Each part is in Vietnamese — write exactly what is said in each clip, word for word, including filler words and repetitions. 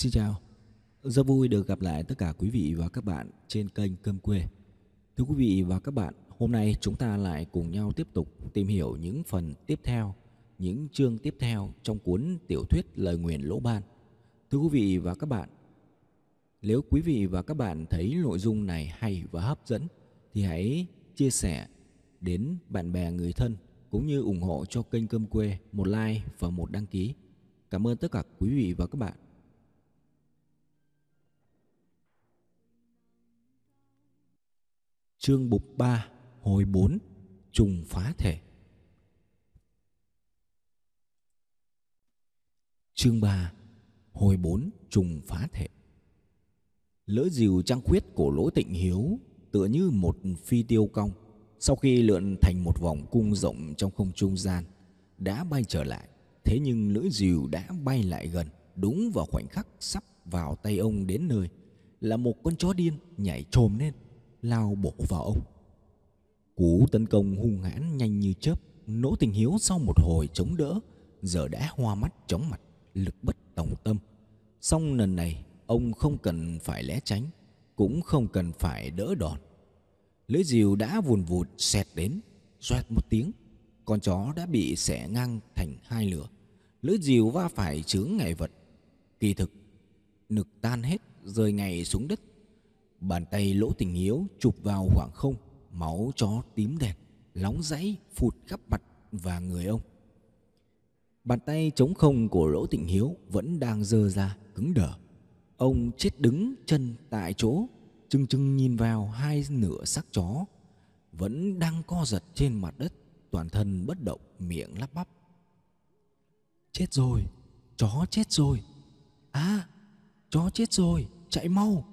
Xin chào, rất vui được gặp lại tất cả quý vị và các bạn trên kênh Cơm Quê. Thưa quý vị và các bạn, hôm nay chúng ta lại cùng nhau tiếp tục tìm hiểu những phần tiếp theo, những chương tiếp theo trong cuốn tiểu thuyết Lời Nguyền Lỗ Ban. Thưa quý vị và các bạn, nếu quý vị và các bạn thấy nội dung này hay và hấp dẫn thì hãy chia sẻ đến bạn bè người thân, cũng như ủng hộ cho kênh Cơm Quê một like và một đăng ký. Cảm ơn tất cả quý vị và các bạn. Chương Bục ba, Hồi bốn, Trùng Phá Thể. Chương ba, Hồi bốn, Trùng Phá Thể. Lỡ dìu trăng khuyết của Lỗ Tịnh Hiếu tựa như một phi tiêu cong, sau khi lượn thành một vòng cung rộng trong không trung gian, đã bay trở lại. Thế nhưng lưỡi dìu đã bay lại gần, đúng vào khoảnh khắc sắp vào tay ông đến nơi, là một con chó điên nhảy chồm lên, lao bổ vào ông. Cú tấn công hung hãn nhanh như chớp, Lỗ Tịnh Hiếu sau một hồi chống đỡ, giờ đã hoa mắt chóng mặt, lực bất tòng tâm. Song lần này, ông không cần phải né tránh, cũng không cần phải đỡ đòn. Lưỡi dìu đã vùn vụt xẹt đến, xoẹt một tiếng, con chó đã bị xẻ ngang thành hai nửa. Lưỡi dìu va phải chướng ngại vật, kỳ thực nực tan hết, rơi ngay xuống đất. Bàn tay Lỗ Tịnh Hiếu chụp vào khoảng không, máu chó tím đen lóng dãy phụt khắp mặt và người ông. Bàn tay trống không của Lỗ Tịnh Hiếu vẫn đang giơ ra cứng đờ. Ông chết đứng chân tại chỗ, chừng chừng nhìn vào hai nửa xác chó vẫn đang co giật trên mặt đất, toàn thân bất động, miệng lắp bắp. Chết rồi, chó chết rồi. À, chó chết rồi, chạy mau.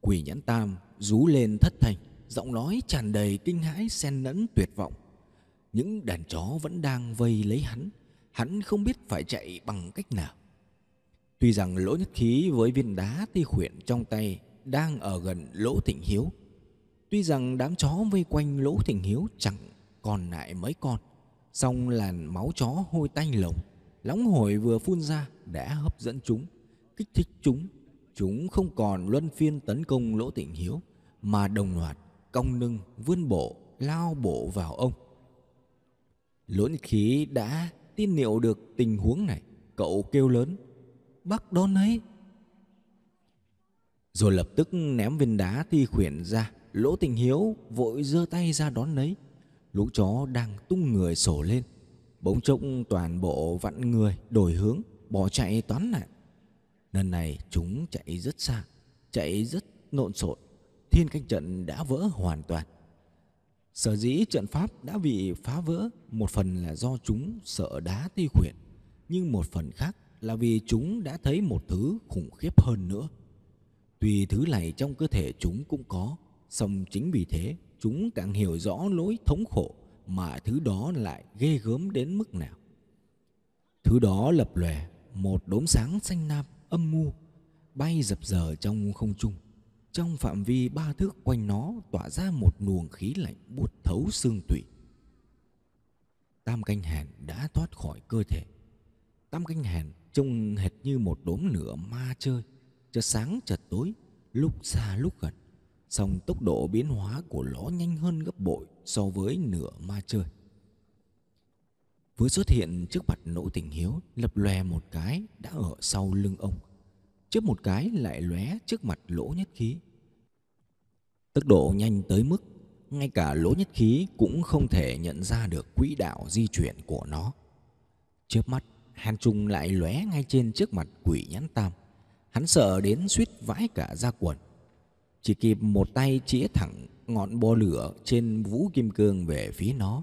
Quỷ Nhãn Tam rú lên thất thanh, giọng nói tràn đầy kinh hãi xen lẫn tuyệt vọng. Những đàn chó vẫn đang vây lấy hắn, hắn không biết phải chạy bằng cách nào. Tuy rằng Lỗ Nhất Khí với viên đá thi khuyển trong tay đang ở gần Lỗ Tịnh Hiếu, tuy rằng đám chó vây quanh Lỗ Tịnh Hiếu chẳng còn lại mấy con, song làn máu chó hôi tanh lồng nóng hổi vừa phun ra đã hấp dẫn chúng, kích thích chúng. Chúng không còn luân phiên tấn công Lỗ Tịnh Hiếu, mà đồng loạt cong lưng vươn bộ lao bộ vào ông. Lỗ Nhĩ Khí đã tin liệu được tình huống này, cậu kêu lớn: "Bác đón ấy!" Rồi lập tức ném viên đá thi khuyển ra. Lỗ Tịnh Hiếu vội giơ tay ra đón lấy. Lũ chó đang tung người sổ lên, bỗng trông toàn bộ vặn người đổi hướng, bỏ chạy toán nạn. Lần này chúng chạy rất xa, chạy rất lộn xộn. Thiên canh trận đã vỡ hoàn toàn. Sở dĩ trận pháp đã bị phá vỡ, một phần là do chúng sợ đá thi khuyển, nhưng một phần khác là vì chúng đã thấy một thứ khủng khiếp hơn nữa. Tuy thứ này trong cơ thể chúng cũng có, song chính vì thế chúng càng hiểu rõ nỗi thống khổ mà thứ đó lại ghê gớm đến mức nào. Thứ đó lập lòe một đốm sáng xanh lam âm mưu, bay dập dờ trong không trung. Trong phạm vi ba thước quanh nó tỏa ra một luồng khí lạnh buốt thấu xương tủy. Tam canh hàn đã thoát khỏi cơ thể. Tam canh hàn trông hệt như một đốm lửa ma chơi, chợt sáng chợt tối, lúc xa lúc gần. Song tốc độ biến hóa của nó nhanh hơn gấp bội so với nửa ma chơi. Vừa xuất hiện trước mặt Lỗ Tịnh Hiếu, lập lòe một cái đã ở sau lưng ông, chớp một cái lại lóe trước mặt Lỗ Nhất Khí. Tốc độ nhanh tới mức ngay cả Lỗ Nhất Khí cũng không thể nhận ra được quỹ đạo di chuyển của nó. Chớp mắt, hàn trùng lại lóe ngay trên trước mặt Quỷ Nhãn Tam. Hắn sợ đến suýt vãi cả ra quần, chỉ kịp một tay chĩa thẳng ngọn bó lửa trên vũ kim cương về phía nó,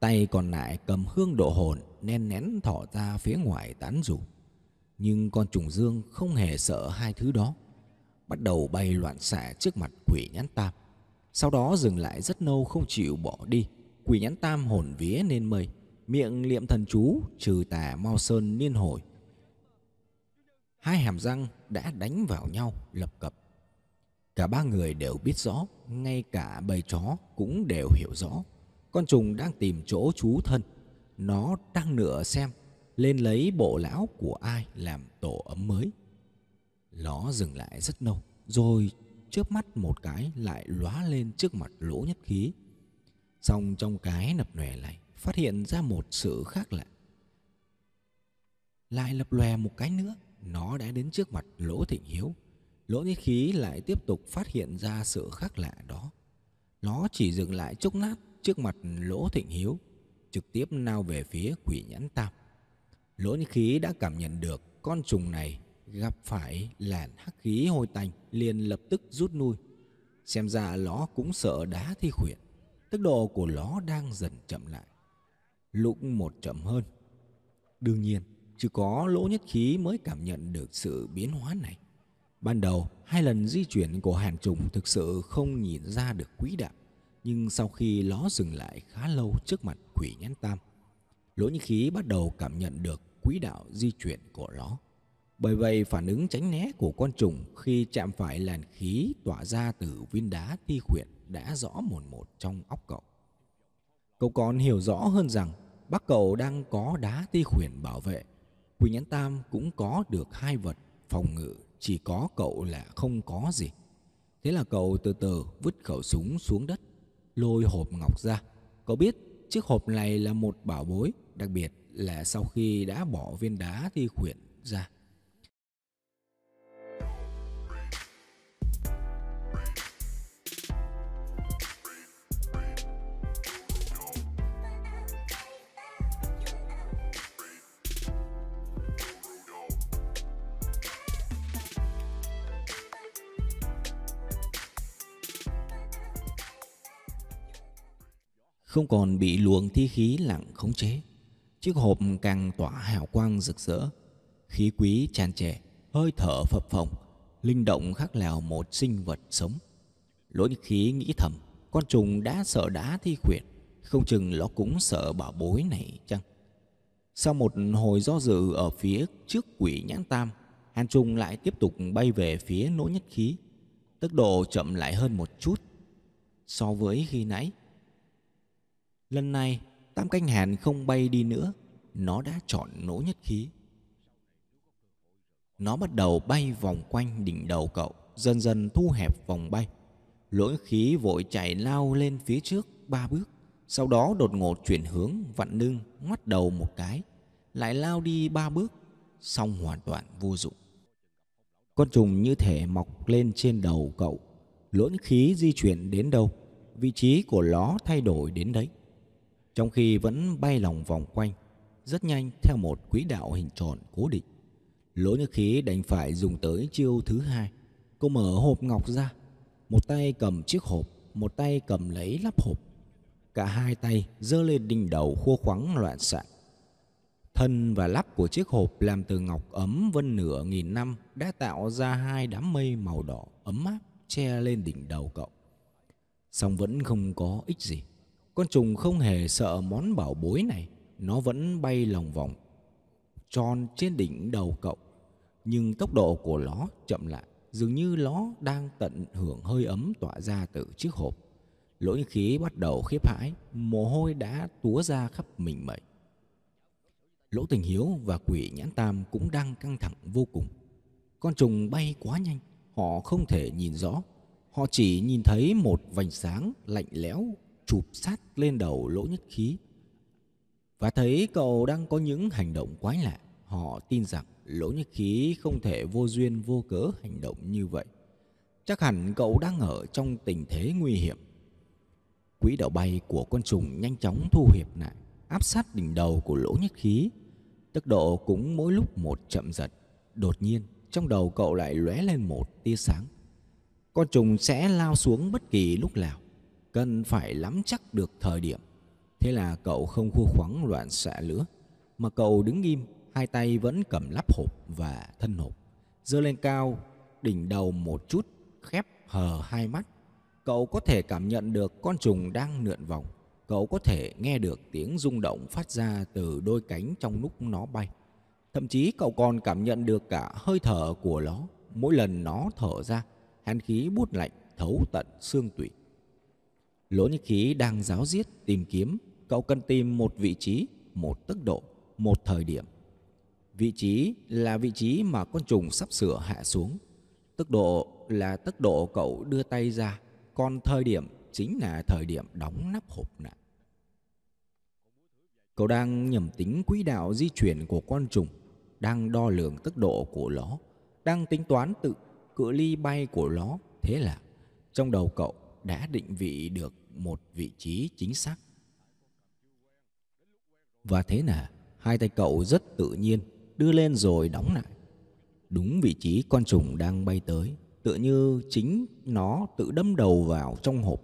tay còn lại cầm hương độ hồn nén nén thỏ ra phía ngoài tán rủ. Nhưng con trùng dương không hề sợ hai thứ đó, bắt đầu bay loạn xạ trước mặt Quỷ Nhãn Tam, sau đó dừng lại rất lâu không chịu bỏ đi. Quỷ Nhãn Tam hồn vía lên mây, miệng niệm thần chú trừ tà mau sơn liên hồi, hai hàm răng đã đánh vào nhau lập cập. Cả ba người đều biết rõ, ngay cả bầy chó cũng đều hiểu rõ, con trùng đang tìm chỗ trú thân. Nó đang nửa xem lên lấy bộ lão của ai làm tổ ấm mới. Nó dừng lại rất lâu, rồi chớp mắt một cái lại lóa lên trước mặt Lỗ Nhất Khí. Xong trong cái lập lòe này phát hiện ra một sự khác lạ. Lại lập lòe một cái nữa, nó đã đến trước mặt Lỗ Tịnh Hiếu. Lỗ Nhĩ Khí lại tiếp tục phát hiện ra sự khác lạ đó. Nó chỉ dừng lại chốc lát trước mặt Lỗ Tịnh Hiếu, trực tiếp lao về phía Quỷ Nhãn Tam. Lỗ Nhĩ Khí đã cảm nhận được con trùng này gặp phải làn hắc khí hôi tanh, liền lập tức rút lui. Xem ra nó cũng sợ đá thi khuyển. Tốc độ của nó đang dần chậm lại, lúc một chậm hơn. Đương nhiên, chỉ có Lỗ Nhất Khí mới cảm nhận được sự biến hóa này. Ban đầu, hai lần di chuyển của hàn trùng thực sự không nhìn ra được quỹ đạo, nhưng sau khi nó dừng lại khá lâu trước mặt Quỷ Nhãn Tam, Lỗ Nhất Khí bắt đầu cảm nhận được quỹ đạo di chuyển của nó. Bởi vậy, phản ứng tránh né của con trùng khi chạm phải làn khí tỏa ra từ viên đá thi khuyển đã rõ mồn một trong óc cậu. Cậu còn hiểu rõ hơn rằng bác cậu đang có đá thi khuyển bảo vệ. Quỷ Nhãn Tam cũng có được hai vật phòng ngự, chỉ có cậu là không có gì. Thế là cậu từ từ vứt khẩu súng xuống đất, lôi hộp ngọc ra. Cậu biết chiếc hộp này là một bảo bối, đặc biệt là sau khi đã bỏ viên đá thi khuyển ra. Không còn bị luồng thi khí lặng khống chế, chiếc hộp càng tỏa hào quang rực rỡ, khí quý tràn trề, hơi thở phập phồng, linh động khác nào một sinh vật sống. Lỗ Nhĩ Khí nghĩ thầm, con trùng đã sợ đá thi khuyển, không chừng nó cũng sợ bảo bối này chăng? Sau một hồi do dự ở phía trước Quỷ Nhãn Tam, hàn trùng lại tiếp tục bay về phía Lỗ Nhất Khí, tốc độ chậm lại hơn một chút so với khi nãy. Lần này, tam canh hàn không bay đi nữa, nó đã chọn Lỗ Nhất Khí. Nó bắt đầu bay vòng quanh đỉnh đầu cậu, dần dần thu hẹp vòng bay. Lỗ Nhất Khí vội chạy lao lên phía trước ba bước, sau đó đột ngột chuyển hướng, vặn lưng, ngoắt đầu một cái, lại lao đi ba bước, xong hoàn toàn vô dụng. Con trùng như thể mọc lên trên đầu cậu, Lỗ Nhất Khí di chuyển đến đâu, vị trí của nó thay đổi đến đấy. Trong khi vẫn bay lòng vòng quanh, rất nhanh theo một quỹ đạo hình tròn cố định, Lỗ Nhĩ Khí đành phải dùng tới chiêu thứ hai. Cô mở hộp ngọc ra, một tay cầm chiếc hộp, một tay cầm lấy lắp hộp, cả hai tay giơ lên đỉnh đầu khô khoắng loạn xạ. Thân và lắp của chiếc hộp làm từ ngọc ấm vân nửa nghìn năm đã tạo ra hai đám mây màu đỏ ấm áp che lên đỉnh đầu cậu. Song vẫn không có ích gì. Con trùng không hề sợ món bảo bối này, nó vẫn bay lòng vòng tròn trên đỉnh đầu cậu, nhưng tốc độ của nó chậm lại, dường như nó đang tận hưởng hơi ấm tỏa ra từ chiếc hộp. Lỗ Nhĩ Khí bắt đầu khiếp hãi, mồ hôi đã túa ra khắp mình mẩy. Lỗ Tịnh Hiếu và Quỷ Nhãn Tam cũng đang căng thẳng vô cùng. Con trùng bay quá nhanh, họ không thể nhìn rõ. Họ chỉ nhìn thấy một vành sáng lạnh lẽo chụp sát lên đầu Lỗ Nhất Khí, và thấy cậu đang có những hành động quái lạ. Họ tin rằng Lỗ Nhất Khí không thể vô duyên vô cớ hành động như vậy. Chắc hẳn cậu đang ở trong tình thế nguy hiểm. Quỹ đạo bay của con trùng nhanh chóng thu hẹp lại, áp sát đỉnh đầu của Lỗ Nhất Khí. Tốc độ cũng mỗi lúc một chậm dần. Đột nhiên, trong đầu cậu lại lóe lên một tia sáng. Con trùng sẽ lao xuống bất kỳ lúc nào, cần phải nắm chắc được thời điểm. Thế là cậu không khua khoắng loạn xạ lửa, mà cậu đứng im, hai tay vẫn cầm lắp hộp và thân hộp, giơ lên cao đỉnh đầu một chút, khép hờ hai mắt. Cậu có thể cảm nhận được con trùng đang lượn vòng. Cậu có thể nghe được tiếng rung động phát ra từ đôi cánh trong lúc nó bay. Thậm chí cậu còn cảm nhận được cả hơi thở của nó. Mỗi lần nó thở ra, hàn khí buốt lạnh thấu tận xương tủy. Lỗ Nhĩ Khí đang ráo riết tìm kiếm. Cậu cần tìm một vị trí, một tốc độ, một thời điểm. Vị trí là vị trí mà con trùng sắp sửa hạ xuống. Tốc độ là tốc độ cậu đưa tay ra. Còn thời điểm chính là thời điểm đóng nắp hộp nè. Cậu đang nhầm tính quỹ đạo di chuyển của con trùng, đang đo lường tốc độ của nó, đang tính toán tự cự ly bay của nó. Thế là trong đầu cậu đã định vị được một vị trí chính xác. Và thế là hai tay cậu rất tự nhiên đưa lên rồi đóng lại. Đúng vị trí con trùng đang bay tới, tựa như chính nó tự đâm đầu vào trong hộp.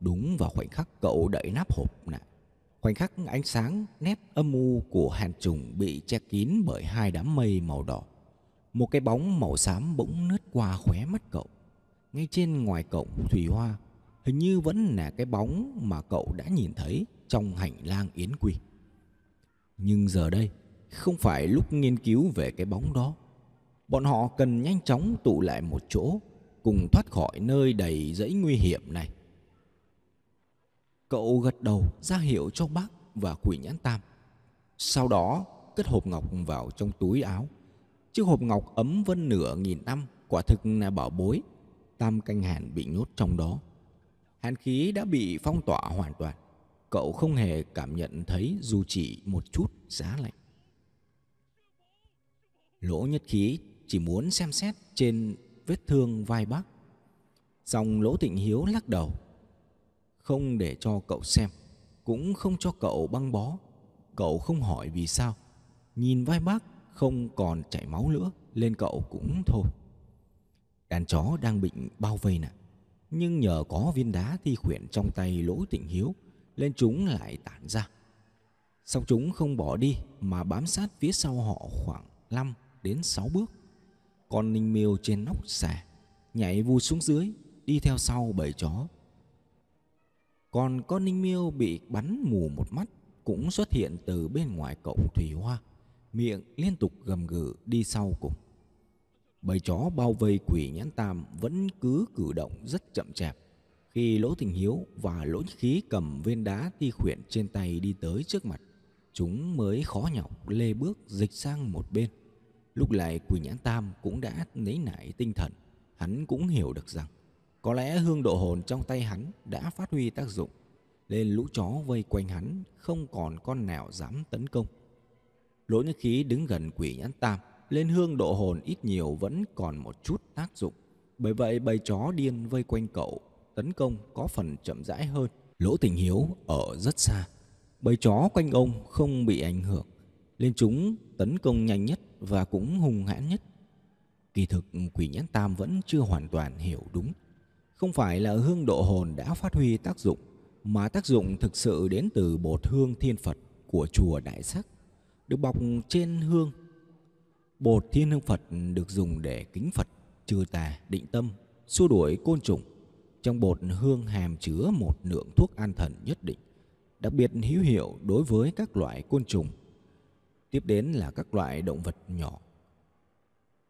Đúng vào khoảnh khắc cậu đẩy nắp hộp lại, khoảnh khắc ánh sáng nét âm u của hàn trùng bị che kín bởi hai đám mây màu đỏ. Một cái bóng màu xám bỗng lướt qua khóe mắt cậu. Ngay trên ngoài cổng Thủy Hoa, hình như vẫn là cái bóng mà cậu đã nhìn thấy trong hành lang Yến Quy. Nhưng giờ đây không phải lúc nghiên cứu về cái bóng đó. Bọn họ cần nhanh chóng tụ lại một chỗ, cùng thoát khỏi nơi đầy dẫy nguy hiểm này. Cậu gật đầu ra hiệu cho bác và Quỷ Nhãn Tam, sau đó cất hộp ngọc vào trong túi áo. Chiếc hộp ngọc ấm vân nửa nghìn năm quả thực là bảo bối. Tam canh hàn bị nhốt trong đó, hàn khí đã bị phong tỏa hoàn toàn. Cậu không hề cảm nhận thấy dù chỉ một chút giá lạnh. Lỗ Nhất Khí chỉ muốn xem xét trên vết thương vai bác, song Lỗ Tịnh Hiếu lắc đầu, không để cho cậu xem, cũng không cho cậu băng bó. Cậu không hỏi vì sao, nhìn vai bác không còn chảy máu nữa lên cậu cũng thôi. Đàn chó đang bị bao vây nè, nhưng nhờ có viên đá thi khuyển trong tay Lỗ Tịnh Hiếu nên chúng lại tản ra. Song chúng không bỏ đi mà bám sát phía sau họ khoảng năm đến sáu bước. Con linh miêu trên nóc xà nhảy vụt xuống dưới, đi theo sau bầy chó. Còn con linh miêu bị bắn mù một mắt cũng xuất hiện từ bên ngoài cổng Thủy Hoa, miệng liên tục gầm gừ đi sau cùng. Bầy chó bao vây Quỷ Nhãn Tam vẫn cứ cử động rất chậm chạp. Khi Lỗ Tịnh Hiếu và Lỗ Nhĩ Khí cầm viên đá thi khuyển trên tay đi tới trước mặt, chúng mới khó nhọc lê bước dịch sang một bên. Lúc này Quỷ Nhãn Tam cũng đã lấy lại tinh thần. Hắn cũng hiểu được rằng có lẽ hương độ hồn trong tay hắn đã phát huy tác dụng, nên lũ chó vây quanh hắn không còn con nào dám tấn công. Lỗ Nhĩ Khí đứng gần Quỷ Nhãn Tam, nên hương độ hồn ít nhiều vẫn còn một chút tác dụng. Bởi vậy bầy chó điên vây quanh cậu, tấn công có phần chậm rãi hơn. Lỗ Tịnh Hiếu ở rất xa, bầy chó quanh ông không bị ảnh hưởng, nên chúng tấn công nhanh nhất và cũng hung hãn nhất. Kỳ thực Quỷ Nhãn Tam vẫn chưa hoàn toàn hiểu đúng. Không phải là hương độ hồn đã phát huy tác dụng, mà tác dụng thực sự đến từ bột hương thiên Phật của chùa Đại Sắc, được bọc trên hương. Bột thiên hương Phật được dùng để kính Phật, trừ tà, định tâm, xua đuổi côn trùng. Trong bột hương hàm chứa một lượng thuốc an thần nhất định, đặc biệt hữu hiệu đối với các loại côn trùng. Tiếp đến là các loại động vật nhỏ.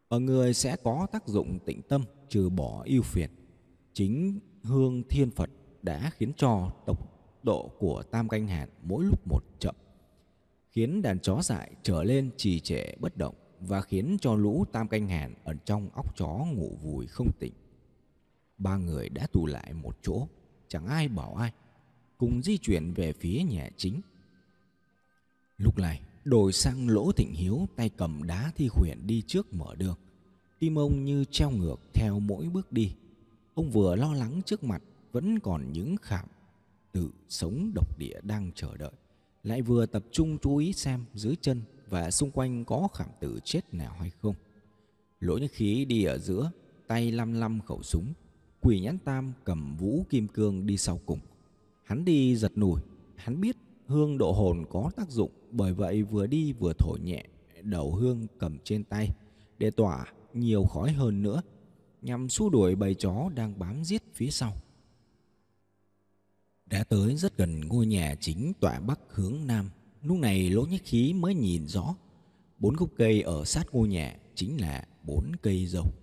Ở người sẽ có tác dụng tịnh tâm, trừ bỏ ưu phiền. Chính hương thiên Phật đã khiến cho tốc độ của tam canh hạt mỗi lúc một chậm, khiến đàn chó dại trở lên trì trệ bất động và khiến cho lũ tam canh hàn ở trong óc chó ngủ vùi không tỉnh. Ba người đã tụ lại một chỗ, chẳng ai bảo ai, cùng di chuyển về phía nhà chính. Lúc này, đổi sang Lỗ Tịnh Hiếu tay cầm đá thi khuyển đi trước mở đường. Tim ông như treo ngược theo mỗi bước đi. Ông vừa lo lắng trước mặt vẫn còn những khảm tử sống độc địa đang chờ đợi, lại vừa tập trung chú ý xem dưới chân và xung quanh có khảm tử chết nào hay không. Lỗ Nhĩ Khí đi ở giữa, tay lăm lăm khẩu súng. Quỷ Nhãn Tam cầm vũ kim cương đi sau cùng. Hắn đi giật nùi. Hắn biết hương độ hồn có tác dụng, bởi vậy vừa đi vừa thổi nhẹ đầu hương cầm trên tay để tỏa nhiều khói hơn nữa, nhằm xua đuổi bầy chó đang bám giết phía sau. Đã tới rất gần ngôi nhà chính tọa bắc hướng nam. Lúc này Lỗ Nhĩ Khí mới nhìn rõ bốn gốc cây ở sát ngôi nhà chính là bốn cây dầu.